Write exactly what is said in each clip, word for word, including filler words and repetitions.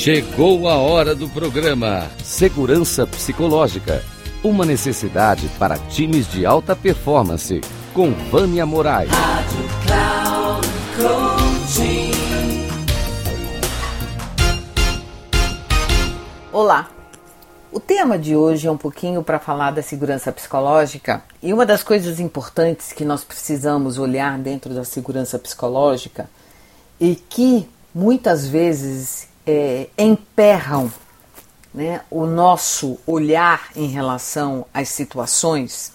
Chegou a hora do programa Segurança Psicológica, uma necessidade para times de alta performance, com Vânia Moraes. Rádio Cloud Coaching. Olá, o tema de hoje é um pouquinho para falar da segurança psicológica, e uma das coisas importantes que nós precisamos olhar dentro da segurança psicológica e que muitas vezes É, emperram, né, o nosso olhar em relação às situações,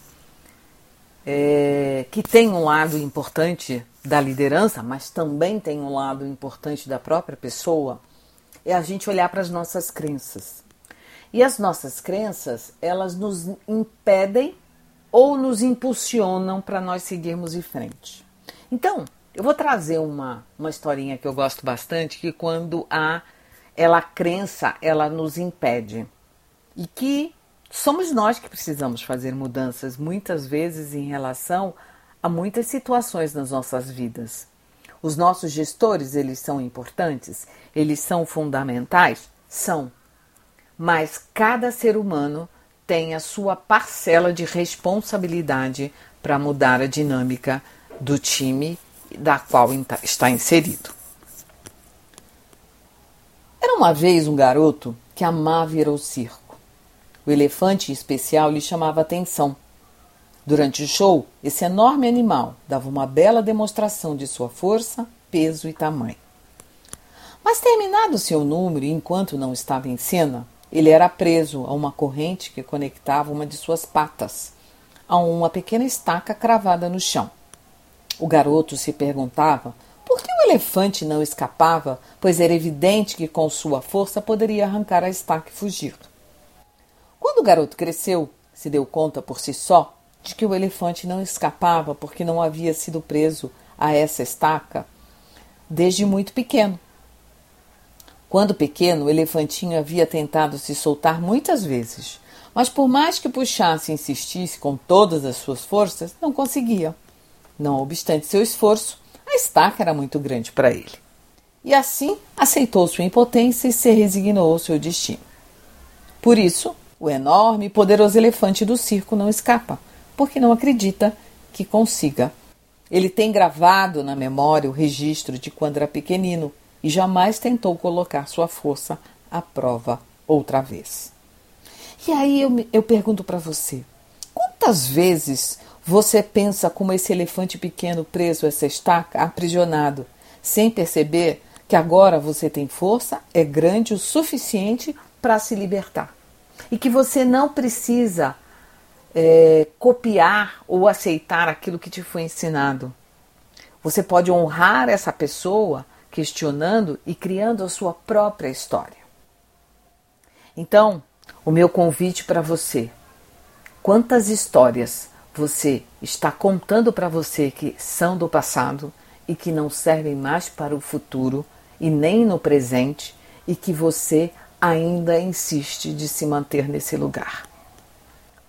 é, que tem um lado importante da liderança, mas também tem um lado importante da própria pessoa, é a gente olhar para as nossas crenças. E as nossas crenças, elas nos impedem ou nos impulsionam para nós seguirmos em frente. Então, eu vou trazer uma, uma historinha que eu gosto bastante, que quando a Ela, a crença, ela nos impede. E que somos nós que precisamos fazer mudanças, muitas vezes em relação a muitas situações nas nossas vidas. Os nossos gestores, eles são importantes? Eles são fundamentais? São. Mas cada ser humano tem a sua parcela de responsabilidade para mudar a dinâmica do time da qual está inserido. Era uma vez um garoto que amava ir ao circo. O elefante, em especial, lhe chamava atenção. Durante o show, esse enorme animal dava uma bela demonstração de sua força, peso e tamanho. Mas terminado seu número e enquanto não estava em cena, ele era preso a uma corrente que conectava uma de suas patas a uma pequena estaca cravada no chão. O garoto se perguntava por que o elefante não escapava, pois era evidente que com sua força poderia arrancar a estaca e fugir. Quando o garoto cresceu, se deu conta por si só de que o elefante não escapava porque não havia sido preso a essa estaca desde muito pequeno. Quando pequeno, o elefantinho havia tentado se soltar muitas vezes, mas por mais que puxasse e insistisse com todas as suas forças, não conseguia. Não obstante seu esforço, a estaca era muito grande para ele. E assim, aceitou sua impotência e se resignou ao seu destino. Por isso, o enorme e poderoso elefante do circo não escapa, porque não acredita que consiga. Ele tem gravado na memória o registro de quando era pequenino e jamais tentou colocar sua força à prova outra vez. E aí eu, eu pergunto para você, quantas vezes você pensa como esse elefante pequeno preso a essa estaca, aprisionado, sem perceber que agora você tem força, é grande o suficiente para se libertar. E que você não precisa é, copiar ou aceitar aquilo que te foi ensinado. Você pode honrar essa pessoa questionando e criando a sua própria história. Então, o meu convite para você, quantas histórias você está contando para você que são do passado e que não servem mais para o futuro e nem no presente e que você ainda insiste de se manter nesse lugar.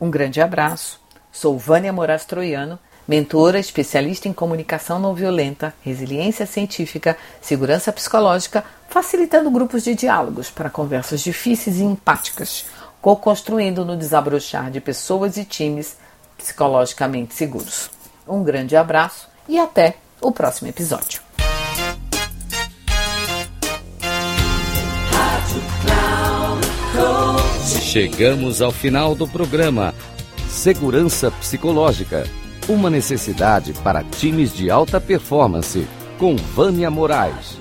Um grande abraço. Sou Vânia Moraes Troiano, mentora, especialista em comunicação não violenta, resiliência científica, segurança psicológica, facilitando grupos de diálogos para conversas difíceis e empáticas, co-construindo no desabrochar de pessoas e times psicologicamente seguros. Um grande abraço e até o próximo episódio. Chegamos ao final do programa Segurança Psicológica, uma necessidade para times de alta performance, com Vânia Moraes.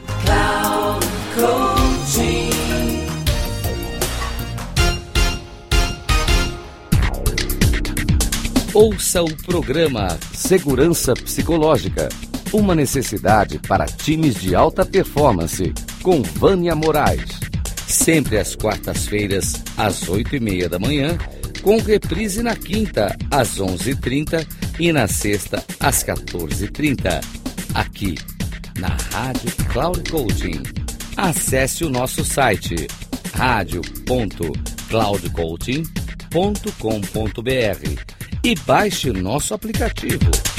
Ouça o programa Segurança Psicológica, uma necessidade para times de alta performance, com Vânia Moraes. Sempre às quartas-feiras, às oito e meia da manhã, com reprise na quinta, às onze e trinta e na sexta, às quatorze e trinta, aqui na Rádio Cloud Coaching. Acesse o nosso site, rádio ponto cloud coaching ponto com ponto b r. E baixe nosso aplicativo.